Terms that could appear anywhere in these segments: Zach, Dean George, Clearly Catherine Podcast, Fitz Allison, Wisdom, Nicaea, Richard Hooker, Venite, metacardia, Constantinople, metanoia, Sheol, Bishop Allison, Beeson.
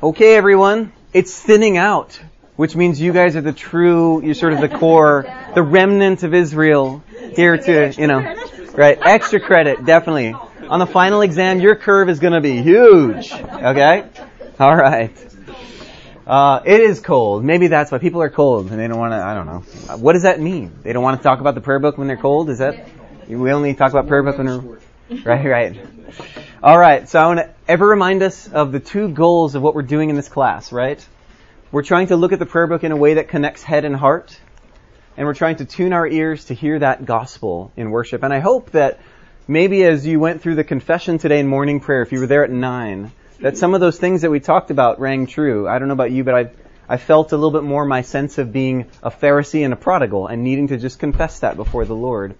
Okay, everyone, it's thinning out, which means you guys are the true, you're sort of the core, the remnant of Israel here to, you know, right? Extra credit, definitely. On the final exam, your curve is going to be huge, okay? All right. It is cold. Maybe that's why people are cold and they don't want to, I don't know. What does that mean? They don't want to talk about the prayer book when they're cold? Is that, we only talk about prayer book when we're, right. All right, so I want to remind us of the two goals of what we're doing in this class, right? We're trying to look at the prayer book in a way that connects head and heart, and we're trying to tune our ears to hear that gospel in worship. And I hope that maybe as you went through the confession today in morning prayer, if you were there at 9, that some of those things that we talked about rang true. I don't know about you, but I felt a little bit more my sense of being a Pharisee and a prodigal and needing to just confess that before the Lord.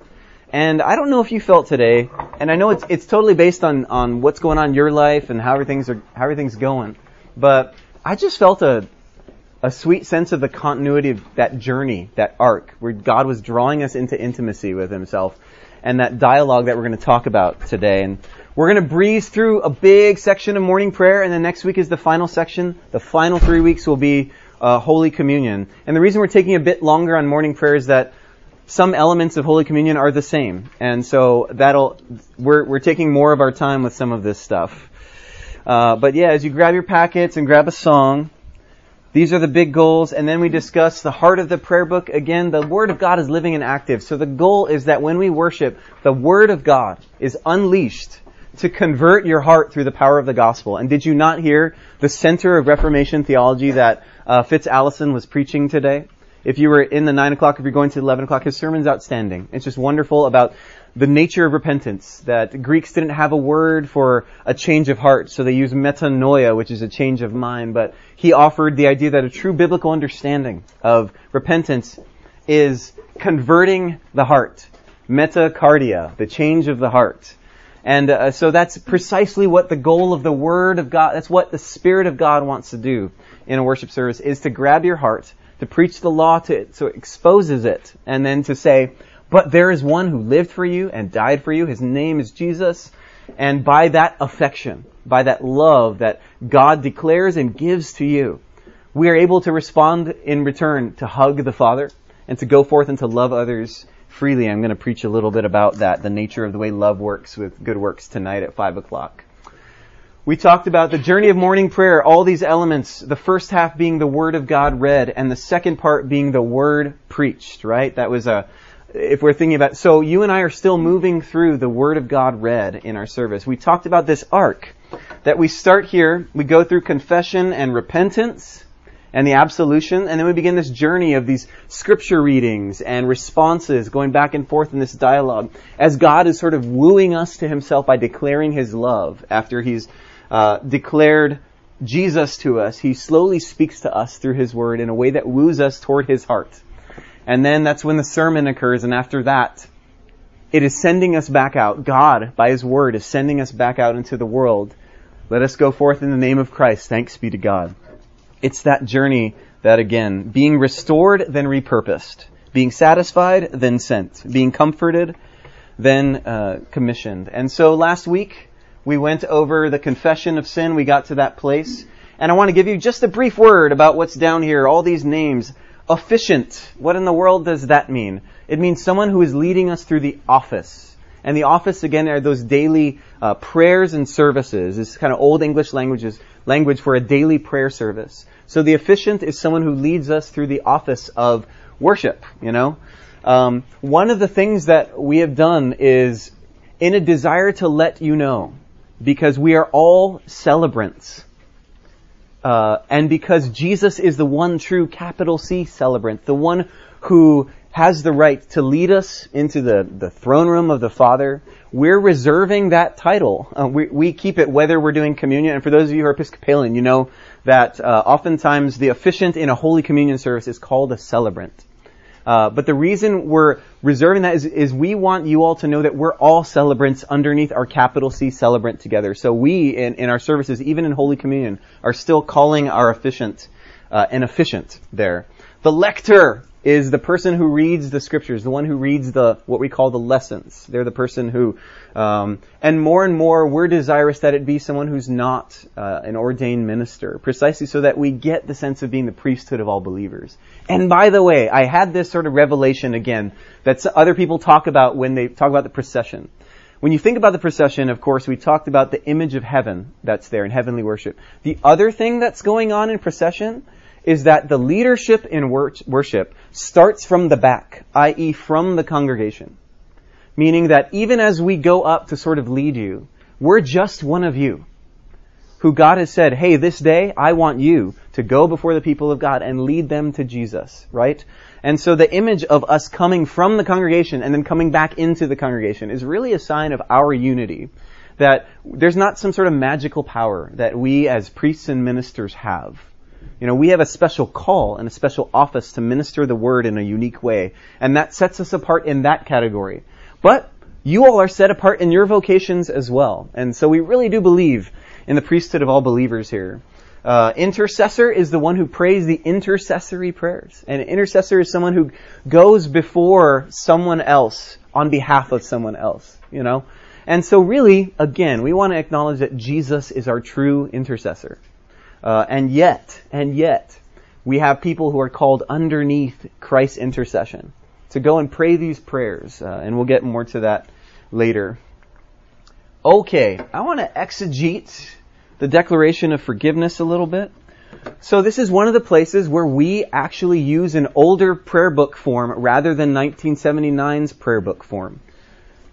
And I don't know if you felt today, and I know it's totally based on what's going on in your life and how everything's going, but I just felt a sweet sense of the continuity of that journey, that arc, where God was drawing us into intimacy with Himself, and that dialogue that we're going to talk about today. And we're going to breeze through a big section of morning prayer, and then next week is the final section. The final 3 weeks will be Holy Communion. And the reason we're taking a bit longer on morning prayer is that some elements of Holy Communion are the same, and so we're taking more of our time with some of this stuff. But yeah, as you grab your packets and grab a song, these are the big goals, and then we discuss the heart of the prayer book. Again, the Word of God is living and active, so the goal is that when we worship, the Word of God is unleashed to convert your heart through the power of the gospel. And did you not hear the center of Reformation theology that Fitz Allison was preaching today? If you were in the 9 o'clock, if you're going to the 11 o'clock, his sermon's outstanding. It's just wonderful about the nature of repentance, that Greeks didn't have a word for a change of heart, so they used metanoia, which is a change of mind. But he offered the idea that a true biblical understanding of repentance is converting the heart, metacardia, the change of the heart. And so that's precisely what the goal of the Word of God, that's what the Spirit of God wants to do in a worship service, is to grab your heart, to preach the law to it so it exposes it, and then to say, but there is one who lived for you and died for you. His name is Jesus. And by that affection, by that love that God declares and gives to you, we are able to respond in return to hug the Father and to go forth and to love others freely. I'm going to preach a little bit about that, the nature of the way love works with good works tonight at 5 o'clock. We talked about the journey of morning prayer, all these elements, the first half being the Word of God read, and the second part being the Word preached, right? That was if we're thinking about, so you and I are still moving through the Word of God read in our service. We talked about this arc, that we start here, we go through confession and repentance, and the absolution, and then we begin this journey of these scripture readings and responses going back and forth in this dialogue, as God is sort of wooing us to Himself by declaring His love after He's declared Jesus to us. He slowly speaks to us through His Word in a way that woos us toward His heart. And then that's when the sermon occurs, and after that, it is sending us back out. God, by His Word, is sending us back out into the world. Let us go forth in the name of Christ. Thanks be to God. It's that journey that, again, being restored, then repurposed. Being satisfied, then sent. Being comforted, then commissioned. And so last week, we went over the confession of sin. We got to that place. And I want to give you just a brief word about what's down here. All these names. Officiant. What in the world does that mean? It means someone who is leading us through the office. And the office, again, are those daily prayers and services. It's kind of Old English language for a daily prayer service. So the officiant is someone who leads us through the office of worship, you know. One of the things that we have done is in a desire to let you know, because we are all celebrants. And because Jesus is the one true capital C celebrant, the one who has the right to lead us into the throne room of the Father, we're reserving that title. We keep it whether we're doing communion. And for those of you who are Episcopalian, you know that oftentimes the officiant in a Holy Communion service is called a celebrant. But the reason we're reserving that is we want you all to know that we're all celebrants underneath our capital C celebrant together. So we, in our services, even in Holy Communion, are still calling our officiant an officiant there. The lector is the person who reads the scriptures, the one who reads the what we call the lessons. They're the person who, and more we're desirous that it be someone who's not an ordained minister, precisely so that we get the sense of being the priesthood of all believers. And by the way, I had this sort of revelation again that other people talk about when they talk about the procession. When you think about the procession, of course, we talked about the image of heaven that's there in heavenly worship. The other thing that's going on in procession is that the leadership in worship starts from the back, i.e. from the congregation. Meaning that even as we go up to sort of lead you, we're just one of you who God has said, hey, this day I want you to go before the people of God and lead them to Jesus, right? And so the image of us coming from the congregation and then coming back into the congregation is really a sign of our unity. That there's not some sort of magical power that we as priests and ministers have. You know, we have a special call and a special office to minister the word in a unique way. And that sets us apart in that category. But you all are set apart in your vocations as well. And so we really do believe in the priesthood of all believers here. Intercessor is the one who prays the intercessory prayers. And an intercessor is someone who goes before someone else on behalf of someone else, you know. And so really, again, we want to acknowledge that Jesus is our true intercessor. And yet, we have people who are called underneath Christ's intercession to go and pray these prayers. And we'll get more to that later. Okay, I want to exegete the declaration of forgiveness a little bit. So this is one of the places where we actually use an older prayer book form rather than 1979's prayer book form.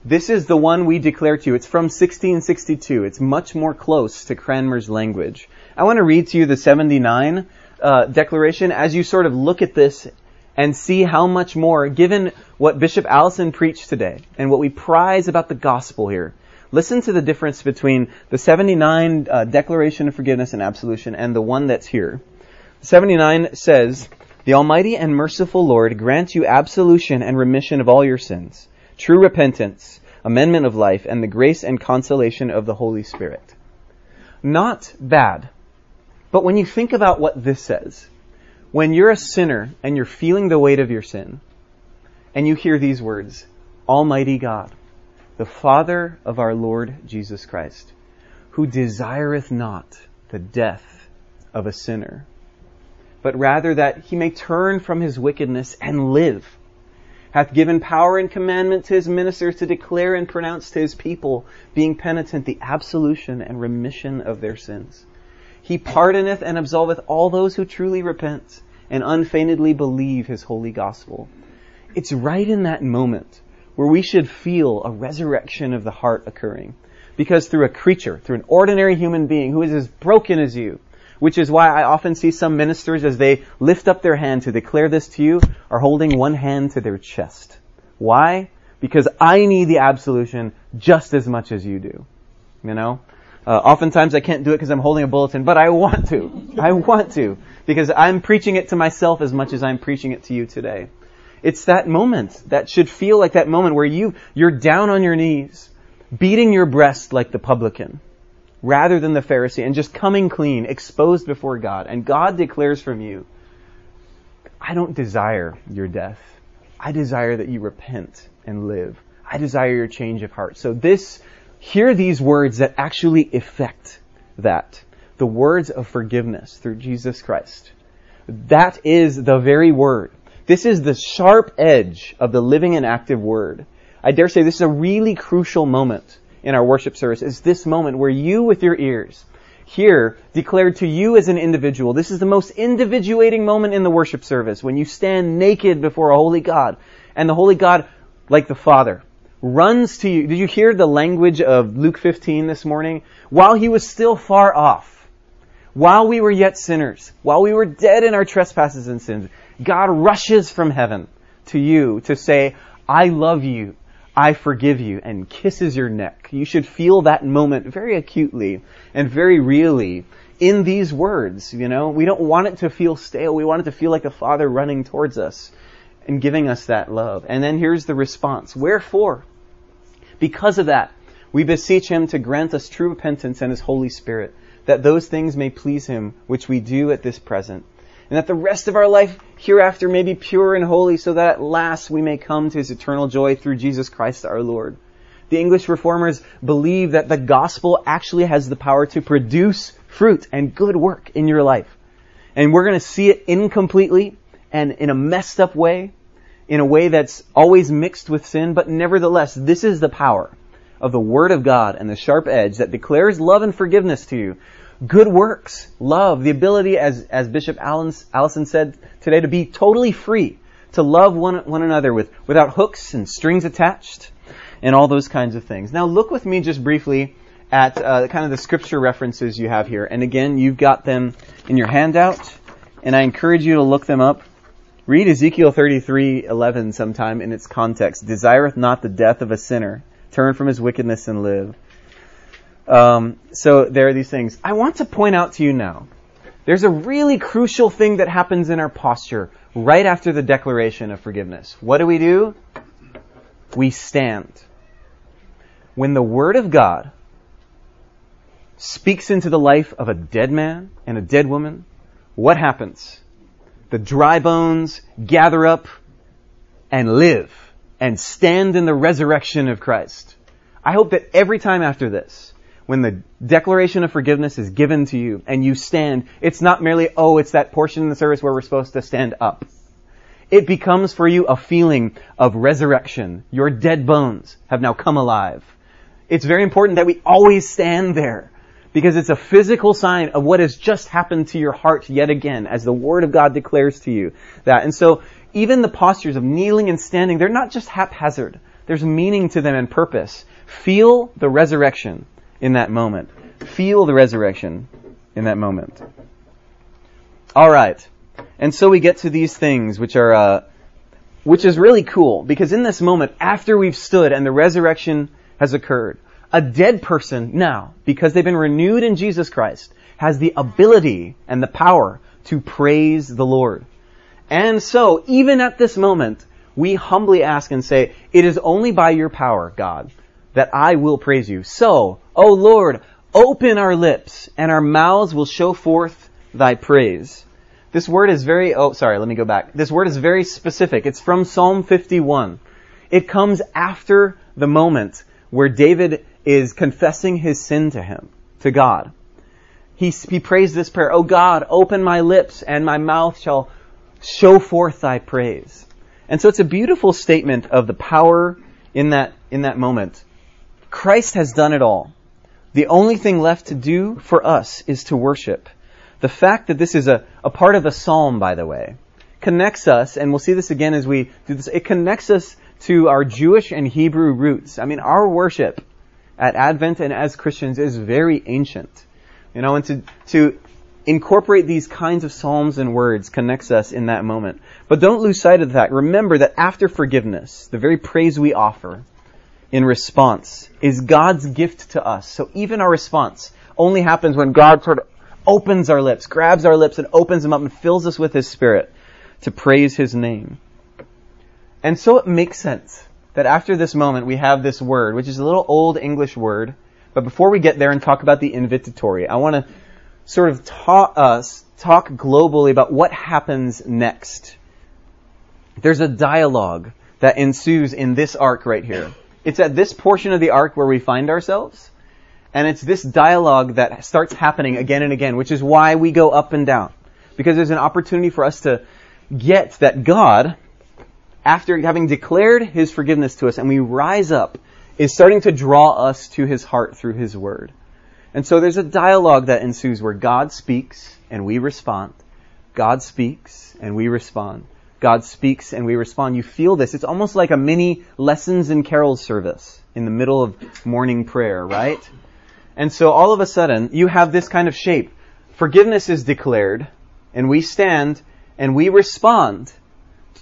This is the one we declare to you. It's from 1662. It's much more close to Cranmer's language. I want to read to you the 79 declaration as you sort of look at this and see how much more, given what Bishop Allison preached today and what we prize about the gospel here. Listen to the difference between the 79 declaration of forgiveness and absolution and the one that's here. 79 says, "The Almighty and merciful Lord grant you absolution and remission of all your sins, true repentance, amendment of life, and the grace and consolation of the Holy Spirit." Not bad. But when you think about what this says, when you're a sinner and you're feeling the weight of your sin, and you hear these words, "Almighty God, the Father of our Lord Jesus Christ, who desireth not the death of a sinner, but rather that he may turn from his wickedness and live, hath given power and commandment to his ministers to declare and pronounce to his people, being penitent, the absolution and remission of their sins. He pardoneth and absolveth all those who truly repent and unfeignedly believe his holy gospel." It's right in that moment where we should feel a resurrection of the heart occurring. Because through a creature, through an ordinary human being who is as broken as you, which is why I often see some ministers, as they lift up their hand to declare this to you, are holding one hand to their chest. Why? Because I need the absolution just as much as you do. You know? Oftentimes I can't do it because I'm holding a bulletin, but I want to. I want to. Because I'm preaching it to myself as much as I'm preaching it to you today. It's that moment that should feel like that moment where you're down on your knees, beating your breast like the publican, rather than the Pharisee, and just coming clean, exposed before God. And God declares from you, "I don't desire your death. I desire that you repent and live. I desire your change of heart." So hear these words that actually effect that. The words of forgiveness through Jesus Christ. That is the very word. This is the sharp edge of the living and active word. I dare say this is a really crucial moment in our worship service, is this moment where you, with your ears, hear declared to you as an individual. This is the most individuating moment in the worship service, when you stand naked before a holy God, and the holy God, like the Father, runs to you. Did you hear the language of Luke 15 this morning? "While he was still far off, while we were yet sinners, while we were dead in our trespasses and sins, God rushes from heaven to you to say, 'I love you. I forgive you,' and kisses your neck." You should feel that moment very acutely and very really in these words, you know. We don't want it to feel stale. We want it to feel like the Father running towards us and giving us that love. And then here's the response. "Wherefore, because of that, we beseech him to grant us true repentance and his Holy Spirit, that those things may please him which we do at this present, and that the rest of our life hereafter may be pure and holy, so that at last we may come to his eternal joy through Jesus Christ our Lord. The English reformers believe that the gospel actually has the power to produce fruit and good work in your life. And we're going to see it incompletely and in a messed up way, in a way that's always mixed with sin. But nevertheless, this is the power of the Word of God and the sharp edge that declares love and forgiveness to you. Good works, love, the ability, as Bishop Allison said today, to be totally free, to love one another without hooks and strings attached, and all those kinds of things. Now look with me just briefly at kind of the scripture references you have here. And again, you've got them in your handout, and I encourage you to look them up. Read Ezekiel 33:11 sometime in its context. Desireth not the death of a sinner. Turn from his wickedness and live. So there are these things. I want to point out to you now, there's a really crucial thing that happens in our posture right after the declaration of forgiveness. What do? We stand. When the Word of God speaks into the life of a dead man and a dead woman, what happens? The dry bones gather up and live and stand in the resurrection of Christ. I hope that every time after this, when the declaration of forgiveness is given to you and you stand, it's not merely, oh, it's that portion in the service where we're supposed to stand up. It becomes for you a feeling of resurrection. Your dead bones have now come alive. It's very important that we always stand there, because it's a physical sign of what has just happened to your heart yet again, as the Word of God declares to you that. And so even the postures of kneeling and standing, they're not just haphazard. There's meaning to them and purpose. Feel the resurrection in that moment. Feel the resurrection in that moment. All right. And so we get to these things, which are, which is really cool, because in this moment, after we've stood and the resurrection has occurred, a dead person now, because they've been renewed in Jesus Christ, has the ability and the power to praise the Lord. And so, even at this moment, we humbly ask and say, it is only by your power, God, that I will praise you. So, O Lord, open our lips, and our mouths will show forth thy praise. This word is This word is very specific. It's from Psalm 51. It comes after the moment where David is confessing his sin to God. He prays this prayer, O God, open my lips, and my mouth shall show forth thy praise. And so it's a beautiful statement of the power in that moment. Christ has done it all. The only thing left to do for us is to worship. The fact that this is a part of the psalm, by the way, connects us, and we'll see this again as we do this, it connects us to our Jewish and Hebrew roots. I mean, our worship at Advent and as Christians is very ancient. You know, and to incorporate these kinds of psalms and words connects us in that moment. But don't lose sight of that. Remember that after forgiveness, the very praise we offer in response is God's gift to us. So even our response only happens when God sort of opens our lips, grabs our lips and opens them up and fills us with his Spirit to praise his name. And so it makes sense that after this moment we have this word, which is a little old English word, but before we get there and talk about the invitatory, I want to sort of talk globally about what happens next. There's a dialogue that ensues in this arc right here. It's at this portion of the arc where we find ourselves. And it's this dialogue that starts happening again and again, which is why we go up and down. Because there's an opportunity for us to get that God, after having declared his forgiveness to us and we rise up, is starting to draw us to his heart through his word. And so there's a dialogue that ensues where God speaks and we respond. God speaks and we respond. God speaks and we respond. You feel this. It's almost like a mini lessons and carols service in the middle of morning prayer, right? And so all of a sudden, you have this kind of shape. Forgiveness is declared, and we stand, and we respond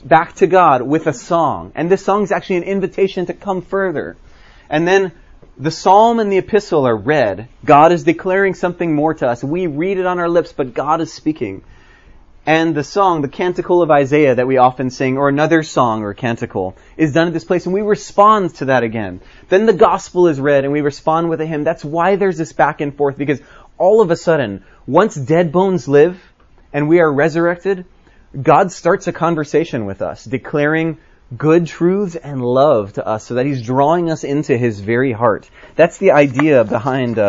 back to God with a song. And this song is actually an invitation to come further. And then the psalm and the epistle are read. God is declaring something more to us. We read it on our lips, but God is speaking. And the song, the Canticle of Isaiah that we often sing, or another song or canticle, is done at this place, and we respond to that again. Then the gospel is read, and we respond with a hymn. That's why there's this back and forth, because all of a sudden, once dead bones live, and we are resurrected, God starts a conversation with us, declaring good truths and love to us so that he's drawing us into his very heart. That's the idea behind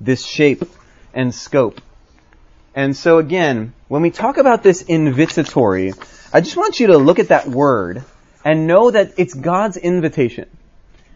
this shape and scope. And so again, when we talk about this invitatory, I just want you to look at that word and know that it's God's invitation.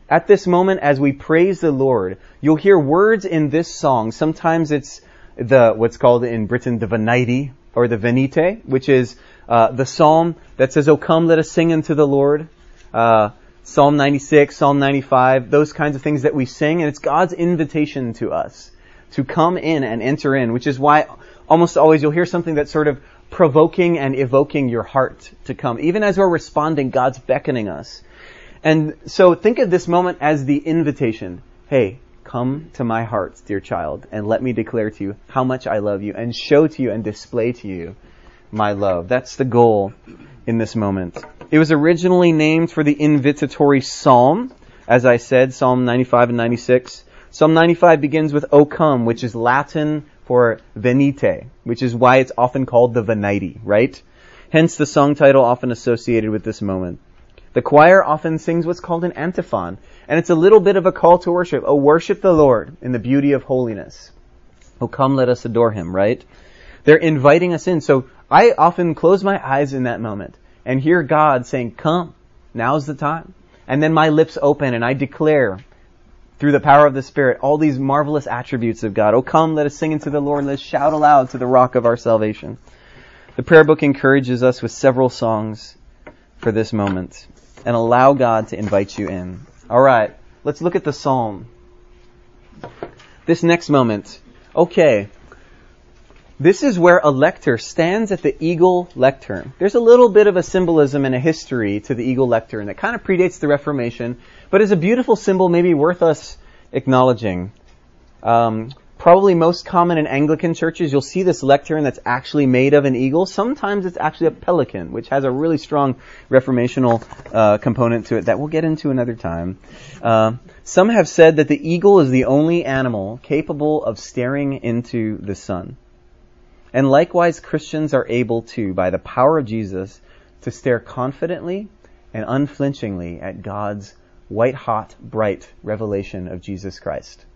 At this moment, as we praise the Lord, you'll hear words in this song. Sometimes it's what's called in Britain the Venite, or the Venite, which is the psalm that says, "O come, let us sing unto the Lord." Psalm 96, Psalm 95, those kinds of things that we sing. And it's God's invitation to us to come in and enter in, which is why almost always you'll hear something that's sort of provoking and evoking your heart to come. Even as we're responding, God's beckoning us. And so think of this moment as the invitation. Hey, come to my heart, dear child, and let me declare to you how much I love you and show to you and display to you my love. That's the goal in this moment. It was originally named for the invitatory psalm, as I said, Psalm 95 and 96. Psalm 95 begins with "O come," which is Latin for venite, which is why it's often called the Venite, right? Hence the song title often associated with this moment. The choir often sings what's called an antiphon, and it's a little bit of a call to worship. Oh, worship the Lord in the beauty of holiness. Oh, come, let us adore him, right? They're inviting us in. So I often close my eyes in that moment and hear God saying, "Come, now's the time." And then my lips open and I declare through the power of the Spirit all these marvelous attributes of God. Oh, come, let us sing unto the Lord. Let us shout aloud to the rock of our salvation. The prayer book encourages us with several songs for this moment. And allow God to invite you in. All right, let's look at the psalm. This next moment. Okay, this is where a lecter stands at the eagle lectern. There's a little bit of a symbolism and a history to the eagle lectern that kind of predates the Reformation, but is a beautiful symbol, maybe worth us acknowledging. Probably most common in Anglican churches, you'll see this lectern that's actually made of an eagle. Sometimes it's actually a pelican, which has a really strong reformational component to it that we'll get into another time. Some have said that the eagle is the only animal capable of staring into the sun. And likewise, Christians are able to, by the power of Jesus, to stare confidently and unflinchingly at God's white-hot, bright revelation of Jesus Christ.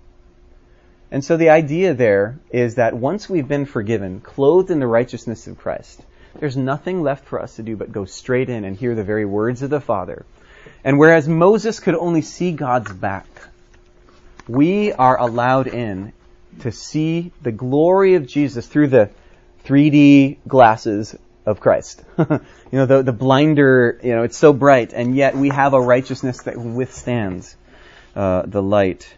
And so the idea there is that once we've been forgiven, clothed in the righteousness of Christ, there's nothing left for us to do but go straight in and hear the very words of the Father. And whereas Moses could only see God's back, we are allowed in to see the glory of Jesus through the 3D glasses of Christ. The blinder, it's so bright, and yet we have a righteousness that withstands the light.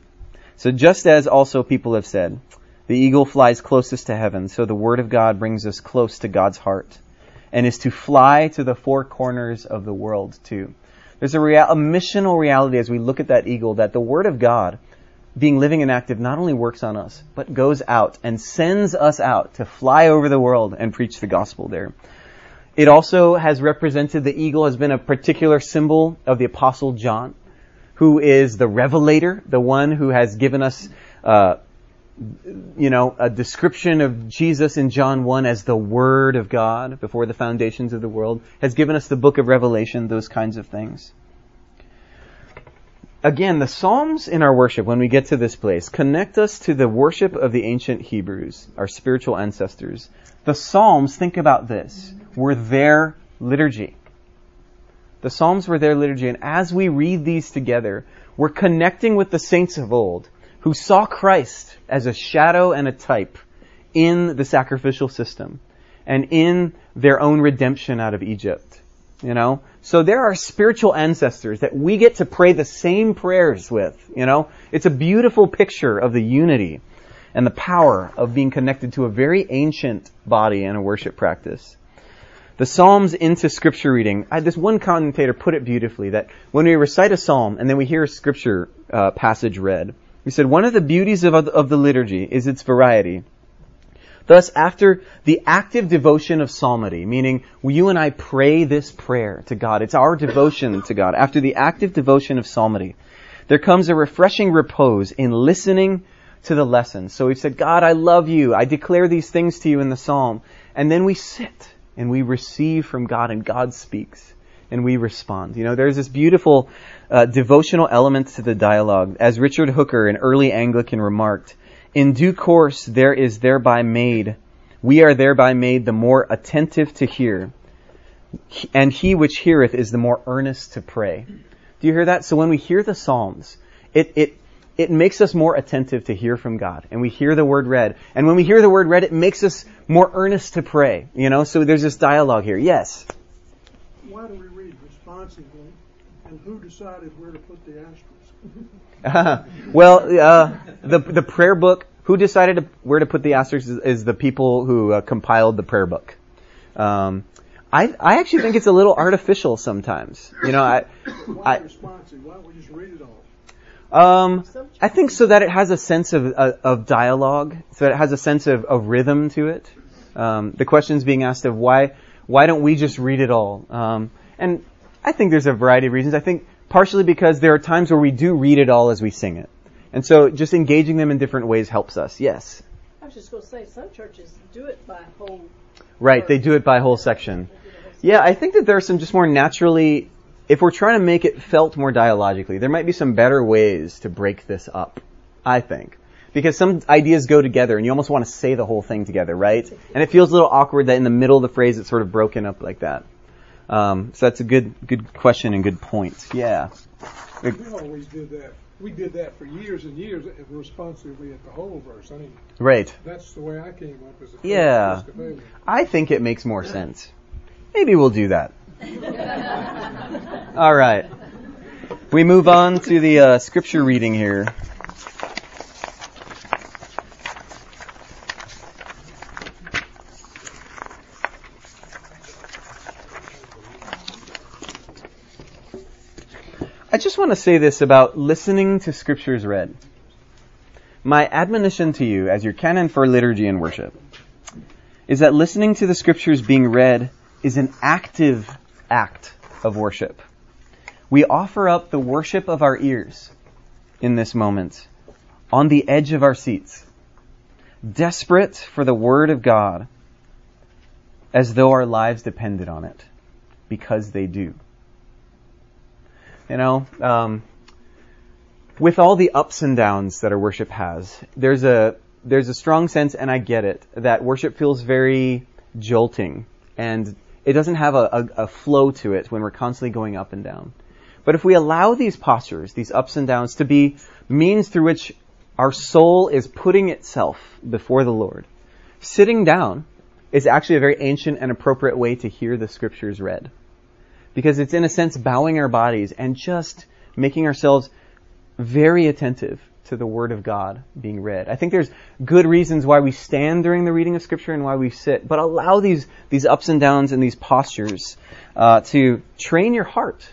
So just as also people have said, the eagle flies closest to heaven, so the Word of God brings us close to God's heart and is to fly to the four corners of the world too. There's a missional reality as we look at that eagle, that the Word of God, being living and active, not only works on us, but goes out and sends us out to fly over the world and preach the gospel there. It also has represented, the eagle has been a particular symbol of the Apostle John, who is the revelator, the one who has given us, a description of Jesus in John 1 as the Word of God before the foundations of the world, has given us the book of Revelation, those kinds of things. Again, the Psalms in our worship, when we get to this place, connect us to the worship of the ancient Hebrews, our spiritual ancestors. The Psalms, think about this, were their liturgy. The Psalms were their liturgy, and as we read these together, we're connecting with the saints of old who saw Christ as a shadow and a type in the sacrificial system and in their own redemption out of Egypt. So there are spiritual ancestors that we get to pray the same prayers with. It's a beautiful picture of the unity and the power of being connected to a very ancient body and a worship practice. The Psalms into Scripture reading. This one commentator put it beautifully, that when we recite a Psalm and then we hear a Scripture passage read, he said, "One of the beauties of the liturgy is its variety. Thus, after the active devotion of psalmody," meaning you and I pray this prayer to God, it's our devotion to God, "after the active devotion of psalmody, there comes a refreshing repose in listening to the lesson. So we've said, God, I love you. I declare these things to you in the psalm. And then we sit and we receive from God, and God speaks and we respond. You know, there's this beautiful devotional element to the dialogue. As Richard Hooker, an early Anglican, remarked, in due course we are thereby made the more attentive to hear, and he which heareth is the more earnest to pray. Do you hear that? So when we hear the Psalms, it makes us more attentive to hear from God, and we hear the word read. And when we hear the word read, it makes us more earnest to pray. You know, so there's this dialogue here. Yes? Why do we read responsively, and who decided where to put the asterisks? Well, the prayer book, who decided where to put the asterisks is the people who compiled the prayer book. I actually think it's a little artificial sometimes. You know, why responsive? Why don't we just read it all? I think so that it has a sense of dialogue, so that it has a sense of rhythm to it. The question's being asked of why don't we just read it all? And I think there's a variety of reasons. I think partially because there are times where we do read it all as we sing it. And so just engaging them in different ways helps us. Yes? I was just going to say, some churches do it by whole... Right, they do it by whole section. Yeah, I think that there are some just more naturally... If we're trying to make it felt more dialogically, there might be some better ways to break this up, I think. Because some ideas go together, and you almost want to say the whole thing together, right? And it feels a little awkward that in the middle of the phrase it's sort of broken up like that. So that's a good question and good point. Yeah. We always did that. We did that for years and years, responsively at the whole verse. I mean, right. That's the way I came up as a first. Yeah. I think it makes more sense. Maybe we'll do that. All right. We move on to the scripture reading here. I just want to say this about listening to scriptures read. My admonition to you as your canon for liturgy and worship is that listening to the scriptures being read is an active act of worship. We offer up the worship of our ears in this moment, on the edge of our seats, desperate for the Word of God, as though our lives depended on it, because they do. You know, with all the ups and downs that our worship has, there's a strong sense, and I get it, that worship feels very jolting, and it doesn't have a flow to it when we're constantly going up and down. But if we allow these postures, these ups and downs, to be means through which our soul is putting itself before the Lord, sitting down is actually a very ancient and appropriate way to hear the scriptures read. Because it's, in a sense, bowing our bodies and just making ourselves very attentive to the Word of God being read. I think there's good reasons why we stand during the reading of Scripture and why we sit, but allow these ups and downs and these postures to train your heart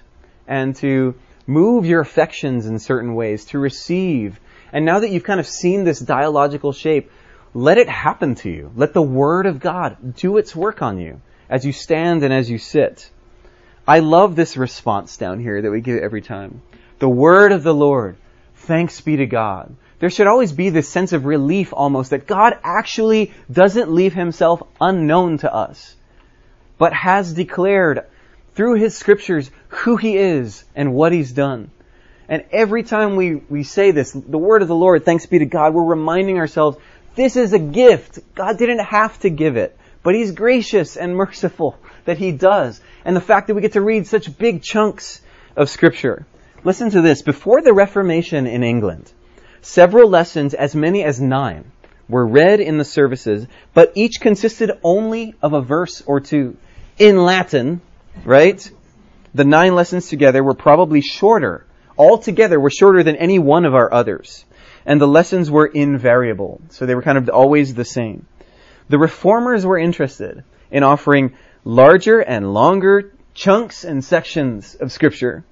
and to move your affections in certain ways, to receive. And now that you've kind of seen this dialogical shape, let it happen to you. Let the Word of God do its work on you as you stand and as you sit. I love this response down here that we give every time. The Word of the Lord. Thanks be to God. There should always be this sense of relief almost that God actually doesn't leave himself unknown to us, but has declared through his scriptures who he is and what he's done. And every time we say this, the word of the Lord, thanks be to God, we're reminding ourselves, this is a gift. God didn't have to give it, but he's gracious and merciful that he does. And the fact that we get to read such big chunks of scripture. Listen to this. Before the Reformation in England, several lessons, as many as 9, were read in the services, but each consisted only of a verse or two. In Latin, right? The 9 lessons together were probably shorter. Altogether were shorter than any one of our others. And the lessons were invariable. So they were kind of always the same. The Reformers were interested in offering larger and longer chunks and sections of Scripture.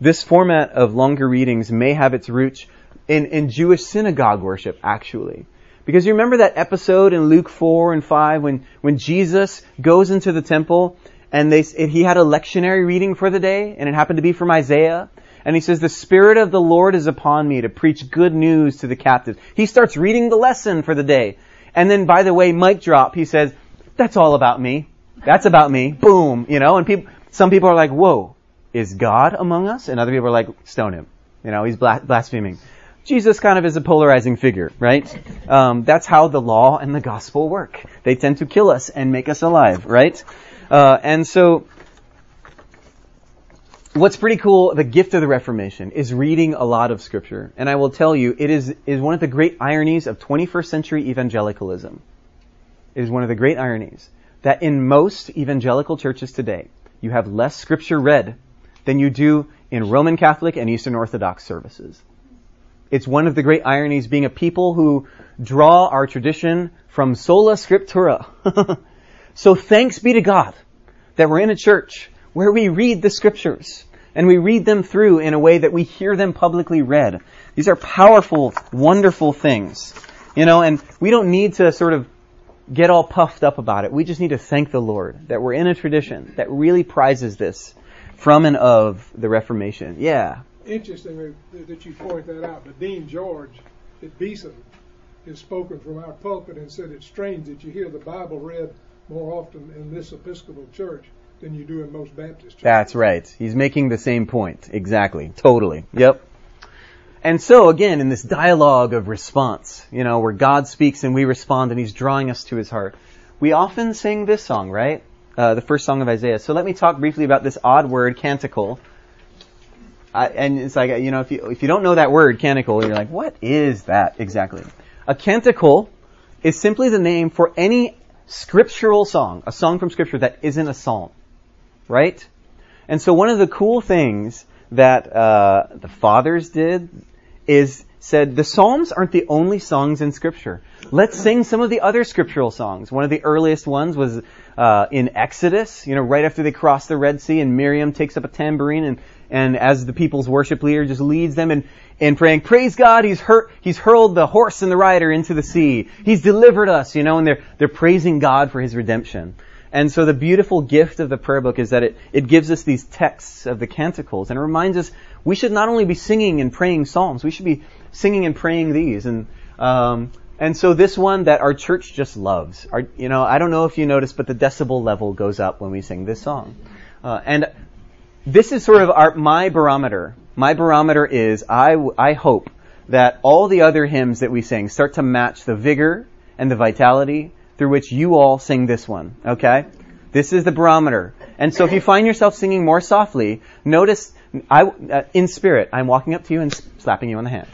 This format of longer readings may have its roots in Jewish synagogue worship, actually. Because you remember that episode in Luke 4 and 5 when Jesus goes into the temple and he had a lectionary reading for the day, and it happened to be from Isaiah. And he says, the Spirit of the Lord is upon me to preach good news to the captives. He starts reading the lesson for the day. And then, by the way, mic drop, he says, that's all about me. That's about me. Boom. You know, and people, some people are like, whoa, is God among us? And other people are like, stone him. You know, he's blaspheming. Jesus kind of is a polarizing figure, right? That's how the law and the gospel work. They tend to kill us and make us alive, right? And so, what's pretty cool, the gift of the Reformation, is reading a lot of Scripture. And I will tell you, it is one of the great ironies of 21st century evangelicalism. It is one of the great ironies that in most evangelical churches today, you have less Scripture read than you do in Roman Catholic and Eastern Orthodox services. It's one of the great ironies, being a people who draw our tradition from sola scriptura. So thanks be to God that we're in a church where we read the Scriptures and we read them through in a way that we hear them publicly read. These are powerful, wonderful things, you know, and we don't need to sort of get all puffed up about it. We just need to thank the Lord that we're in a tradition that really prizes this from and of the Reformation. Yeah. Interesting that you point that out, but Dean George at Beeson has spoken from our pulpit and said it's strange that you hear the Bible read more often in this Episcopal church than you do in most Baptist churches. That's right. He's making the same point. Exactly. Totally. Yep. And so, again, in this dialogue of response, you know, where God speaks and we respond and He's drawing us to His heart, we often sing this song, right? The first song of Isaiah. So let me talk briefly about this odd word, canticle. And it's like, you know, if you don't know that word, canticle, you're like, what is that exactly? A canticle is simply the name for any scriptural song, a song from Scripture that isn't a psalm, right? And so one of the cool things that the fathers did is said, the Psalms aren't the only songs in Scripture. Let's sing some of the other scriptural songs. One of the earliest ones was in Exodus, you know, right after they cross the Red Sea and Miriam takes up a tambourine and as the people's worship leader just leads them in praying, praise God, He's hurled the horse and the rider into the sea. He's delivered us, you know, and they're praising God for His redemption. And so the beautiful gift of the prayer book is that it gives us these texts of the canticles and it reminds us we should not only be singing and praying psalms, we should be singing and praying these. And so this one that our church just loves, you know, I don't know if you noticed, but the decibel level goes up when we sing this song. And this is sort of my barometer. My barometer is I hope that all the other hymns that we sing start to match the vigor and the vitality through which you all sing this one, okay? This is the barometer. And so if you find yourself singing more softly, notice in spirit, I'm walking up to you and slapping you on the hand.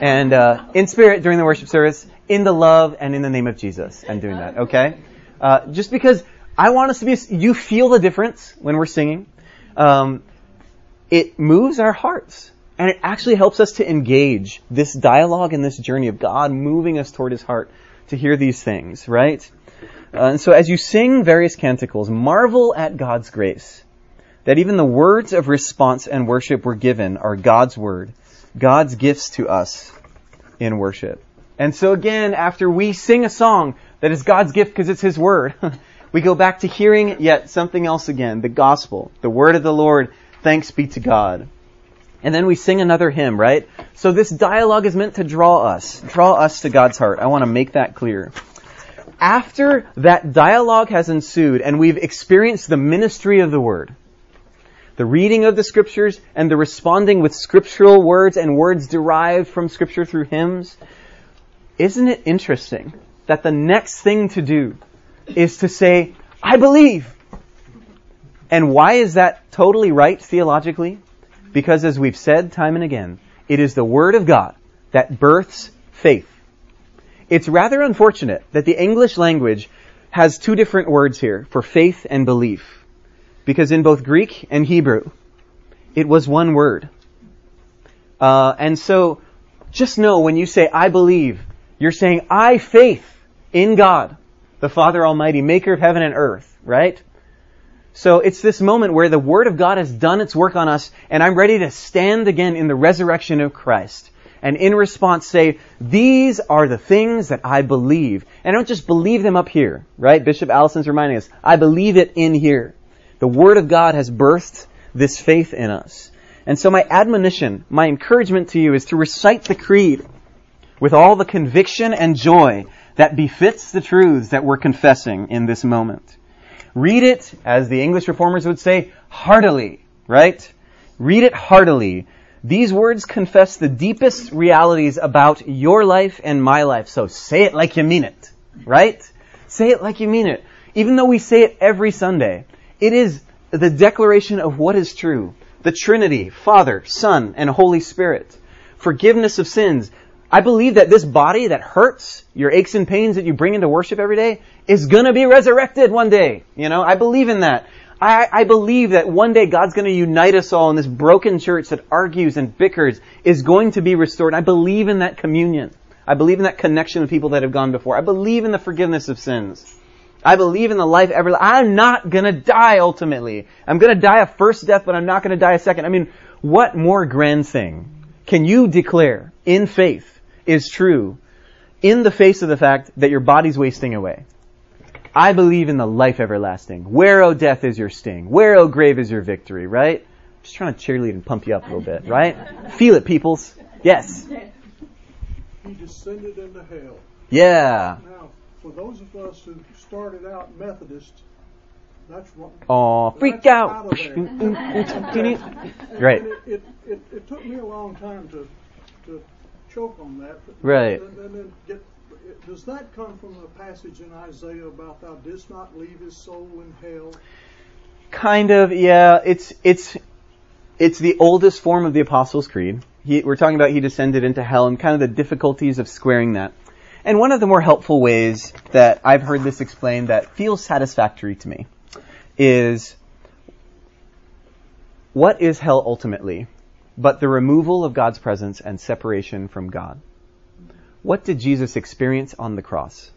And in spirit during the worship service, in the love and in the name of Jesus, I'm doing that, okay? Just because I want us to you feel the difference when we're singing. It moves our hearts, and it actually helps us to engage this dialogue and this journey of God moving us toward His heart to hear these things, right? And so as you sing various canticles, marvel at God's grace, that even the words of response and worship we're given are God's word, God's gifts to us in worship. And so again, after we sing a song that is God's gift because it's His word, we go back to hearing yet something else again, the gospel, the word of the Lord, thanks be to God. And then we sing another hymn, right? So this dialogue is meant to draw us to God's heart. I want to make that clear. After that dialogue has ensued and we've experienced the ministry of the word, the reading of the Scriptures and the responding with scriptural words and words derived from Scripture through hymns, isn't it interesting that the next thing to do is to say, I believe. And why is that totally right theologically? Because as we've said time and again, it is the Word of God that births faith. It's rather unfortunate that the English language has two different words here for faith and belief. Because in both Greek and Hebrew, it was one word. And so just know when you say, I believe, you're saying, I faith in God, the Father Almighty, maker of heaven and earth, right? So it's this moment where the Word of God has done its work on us, and I'm ready to stand again in the resurrection of Christ. And in response say, these are the things that I believe. And I don't just believe them up here, right? Bishop Allison's reminding us, I believe it in here. The Word of God has birthed this faith in us. And so my admonition, my encouragement to you is to recite the creed with all the conviction and joy that befits the truths that we're confessing in this moment. Read it, as the English reformers would say, heartily, right? Read it heartily. These words confess the deepest realities about your life and my life. So say it like you mean it, right? Say it like you mean it. Even though we say it every Sunday, it is the declaration of what is true. The Trinity, Father, Son, and Holy Spirit. Forgiveness of sins. I believe that this body that hurts, your aches and pains that you bring into worship every day, is going to be resurrected one day. You know, I believe in that. I believe that one day God's going to unite us all, and this broken church that argues and bickers is going to be restored. I believe in that communion. I believe in that connection with people that have gone before. I believe in the forgiveness of sins. I believe in the life everlasting. I'm not going to die ultimately. I'm going to die a first death, but I'm not going to die a second. I mean, what more grand thing can you declare in faith is true in the face of the fact that your body's wasting away? I believe in the life everlasting. Where, O death, is your sting? Where, O grave, is your victory, right? I'm just trying to cheerlead and pump you up a little bit, right? Feel it, peoples. Yes. He descended into hell. Yeah. Now, for those of us who started out Methodist, that's what... Oh, freak out! Right. It took me a long time to choke on that. But right. And then does that come from the passage in Isaiah about thou didst not leave his soul in hell? Kind of, yeah. It's the oldest form of the Apostles' Creed. We're talking about he descended into hell and kind of the difficulties of squaring that. And one of the more helpful ways that I've heard this explained that feels satisfactory to me is, what is hell ultimately but the removal of God's presence and separation from God? What did Jesus experience on the cross?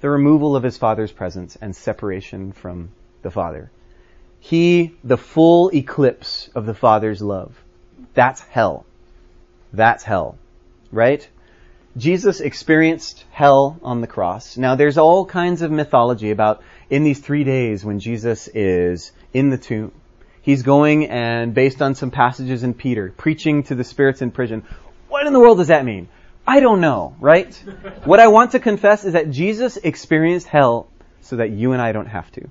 The removal of his Father's presence and separation from the Father. He, the full eclipse of the Father's love. That's hell. That's hell. Right? Jesus experienced hell on the cross. Now, there's all kinds of mythology about in these 3 days when Jesus is in the tomb. He's going and, based on some passages in Peter, preaching to the spirits in prison. What in the world does that mean? I don't know, right? What I want to confess is that Jesus experienced hell so that you and I don't have to.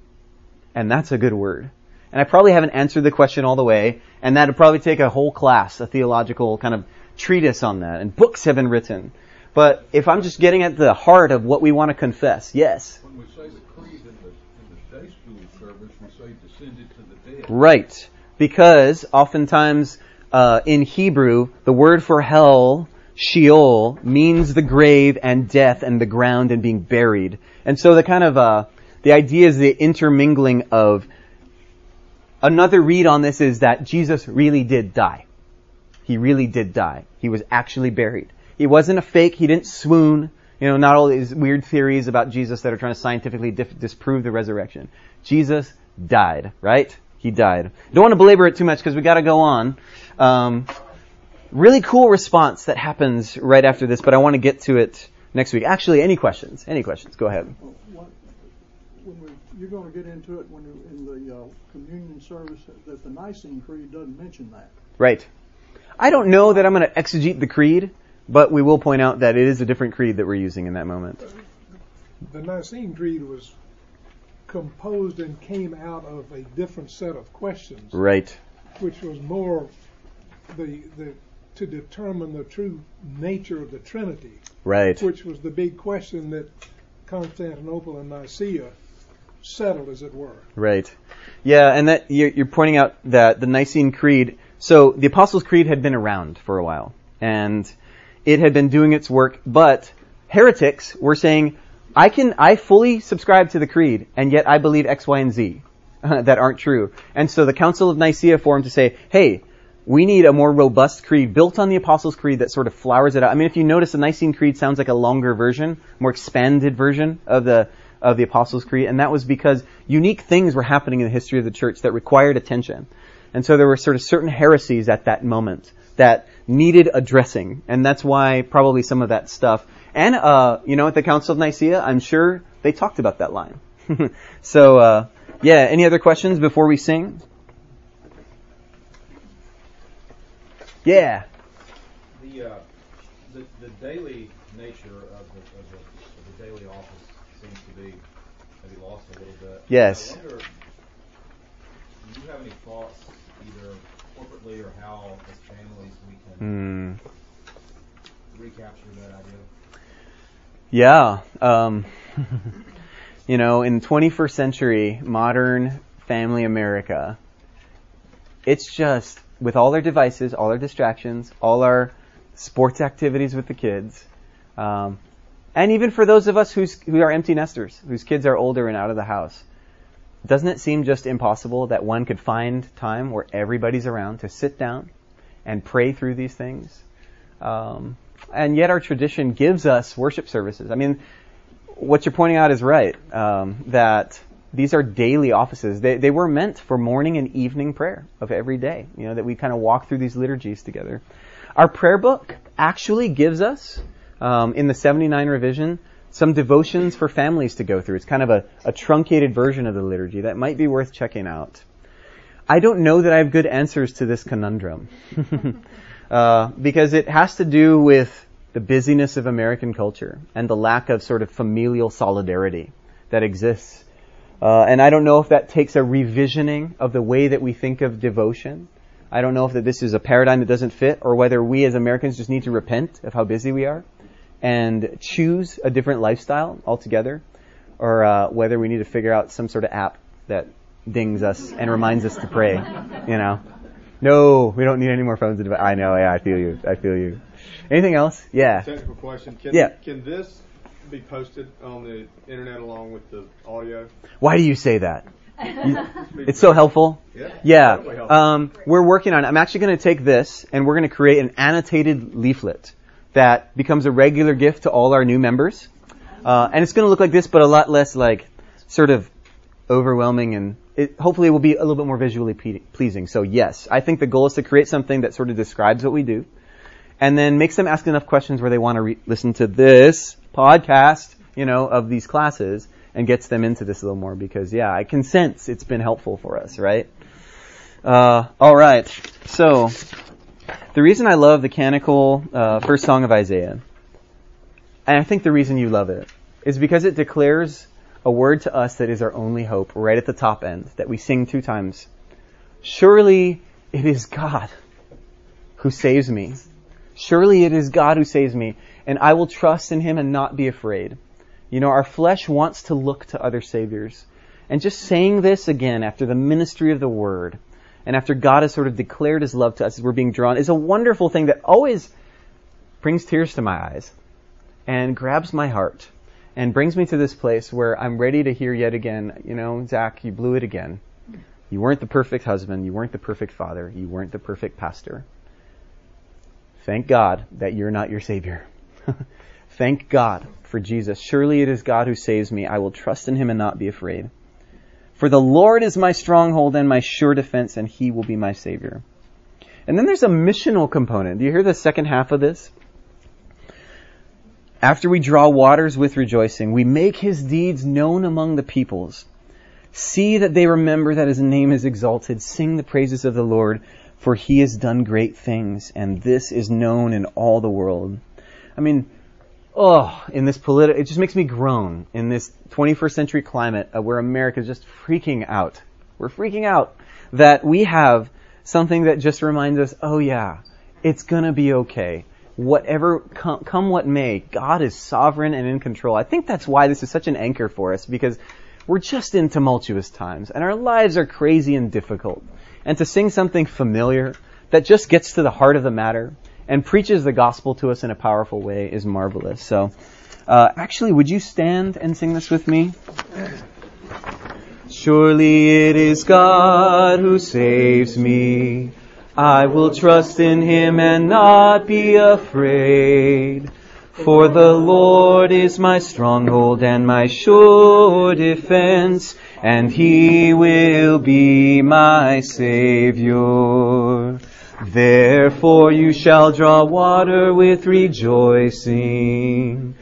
And that's a good word. And I probably haven't answered the question all the way, and that would probably take a whole class, a theological kind of treatise on that, and books have been written. But if I'm just getting at the heart of what we want to confess, yes? When we say the creed in the day school service, we say descended to the dead. Right. Because oftentimes in Hebrew, the word for hell, Sheol, means the grave and death and the ground and being buried. And so the kind of, the idea is the intermingling of, another read on this is that Jesus really did die. He really did die. He was actually buried. He wasn't a fake. He didn't swoon. You know, not all these weird theories about Jesus that are trying to scientifically disprove the resurrection. Jesus died, right? He died. Don't want to belabor it too much because we got to go on. Really cool response that happens right after this, but I want to get to it next week. Actually, any questions? Any questions? Go ahead. You're going to get into it when you're in the communion service that the Nicene Creed doesn't mention that. Right. I don't know that I'm going to exegete the creed, but we will point out that it is a different creed that we're using in that moment. The Nicene Creed was composed and came out of a different set of questions. Right. Which was more to determine the true nature of the Trinity. Right. Which was the big question that Constantinople and Nicaea settled, as it were. Right. Yeah, and that you're pointing out that the Nicene Creed... So the Apostles' Creed had been around for a while, and it had been doing its work, but heretics were saying, I fully subscribe to the Creed, and yet I believe X, Y, and Z that aren't true. And so the Council of Nicaea formed to say, hey... We need a more robust creed built on the Apostles' Creed that sort of flowers it out. I mean, if you notice, the Nicene Creed sounds like a longer version, more expanded version of the Apostles' Creed. And that was because unique things were happening in the history of the church that required attention. And so there were sort of certain heresies at that moment that needed addressing. And that's why probably some of that stuff. And, at the Council of Nicaea, I'm sure they talked about that line. So, any other questions before we sing? Yeah. The daily nature of the daily office seems to be maybe lost a little bit. Yes. I wonder, do you have any thoughts either corporately or how as families we can recapture that idea? Yeah. You know, in 21st century modern family America, it's just with all our devices, all our distractions, all our sports activities with the kids, and even for those of us who are empty nesters, whose kids are older and out of the house, doesn't it seem just impossible that one could find time where everybody's around to sit down and pray through these things? And yet our tradition gives us worship services. I mean, what you're pointing out is right, that these are daily offices. They were meant for morning and evening prayer of every day, you know, that we kind of walk through these liturgies together. Our prayer book actually gives us, in the 79 revision, some devotions for families to go through. It's kind of a truncated version of the liturgy that might be worth checking out. I don't know that I have good answers to this conundrum, because it has to do with the busyness of American culture and the lack of sort of familial solidarity that exists. And I don't know if that takes a revisioning of the way that we think of devotion. I don't know if that this is a paradigm that doesn't fit, or whether we as Americans just need to repent of how busy we are and choose a different lifestyle altogether, or whether we need to figure out some sort of app that dings us and reminds us to pray, you know. No, we don't need any more phones. I know, yeah, I feel you. Anything else? Yeah. Technical question. Can this be posted on the internet along with the audio? Why do you say that? It's so helpful. Yeah. Helpful. We're working on it. I'm actually going to take this and we're going to create an annotated leaflet that becomes a regular gift to all our new members. And it's going to look like this, but a lot less like sort of overwhelming, and hopefully it will be a little bit more visually pleasing. So yes, I think the goal is to create something that sort of describes what we do and then makes them ask enough questions where they want to listen to this podcast, you know, of these classes, and gets them into this a little more, because, yeah, I can sense it's been helpful for us, right? All right. So the reason I love the canticle, first song of Isaiah, and I think the reason you love it, is because it declares a word to us that is our only hope right at the top end, that we sing 2 times. Surely it is God who saves me. Surely it is God who saves me, and I will trust in him and not be afraid. You know, our flesh wants to look to other saviors. And just saying this again after the ministry of the word and after God has sort of declared his love to us as we're being drawn is a wonderful thing that always brings tears to my eyes and grabs my heart and brings me to this place where I'm ready to hear yet again, you know, Zach, you blew it again. You weren't the perfect husband. You weren't the perfect father. You weren't the perfect pastor. Thank God that you're not your savior. Thank God for Jesus. Surely it is God who saves me. I will trust in him and not be afraid. For the Lord is my stronghold and my sure defense, and he will be my savior. And then there's a missional component. Do you hear the second half of this? After we draw waters with rejoicing, we make his deeds known among the peoples. See that they remember that his name is exalted. Sing the praises of the Lord, for he has done great things, and this is known in all the world. I mean, it just makes me groan in this 21st century climate where America is just freaking out. We're freaking out that we have something that just reminds us, oh yeah, it's gonna be okay. Whatever, come what may, God is sovereign and in control. I think that's why this is such an anchor for us, because we're just in tumultuous times and our lives are crazy and difficult. And to sing something familiar that just gets to the heart of the matter and preaches the gospel to us in a powerful way is marvelous. So, actually, would you stand and sing this with me? Surely it is God who saves me. I will trust in him and not be afraid. For the Lord is my stronghold and my sure defense, and he will be my Savior. Therefore you shall draw water with rejoicing,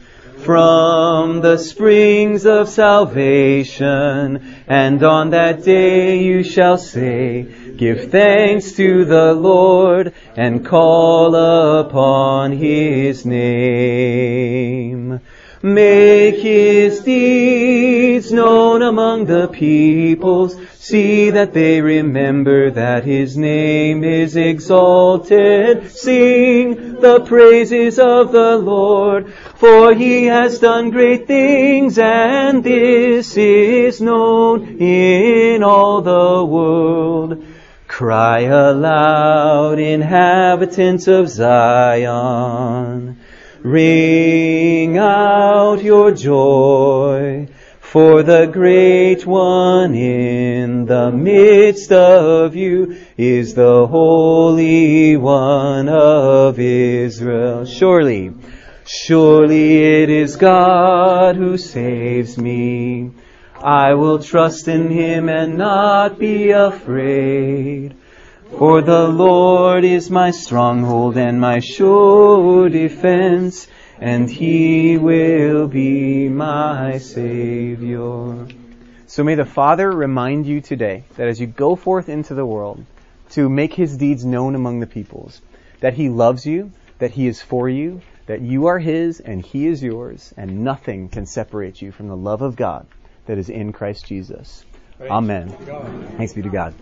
from the springs of salvation, and on that day you shall say, give thanks to the Lord, and call upon His name. Make His deeds known among the peoples. See that they remember that His name is exalted. Sing the praises of the Lord, for He has done great things, and this is known in all the world. Cry aloud, inhabitants of Zion. Ring out your joy, for the Great One in the midst of you is the Holy One of Israel. Surely it is God who saves me. I will trust in Him and not be afraid. For the Lord is my stronghold and my sure defense, and He will be my Savior. So may the Father remind you today that as you go forth into the world to make His deeds known among the peoples, that He loves you, that He is for you, that you are His and He is yours, and nothing can separate you from the love of God that is in Christ Jesus. Praise Amen. Thanks be to God.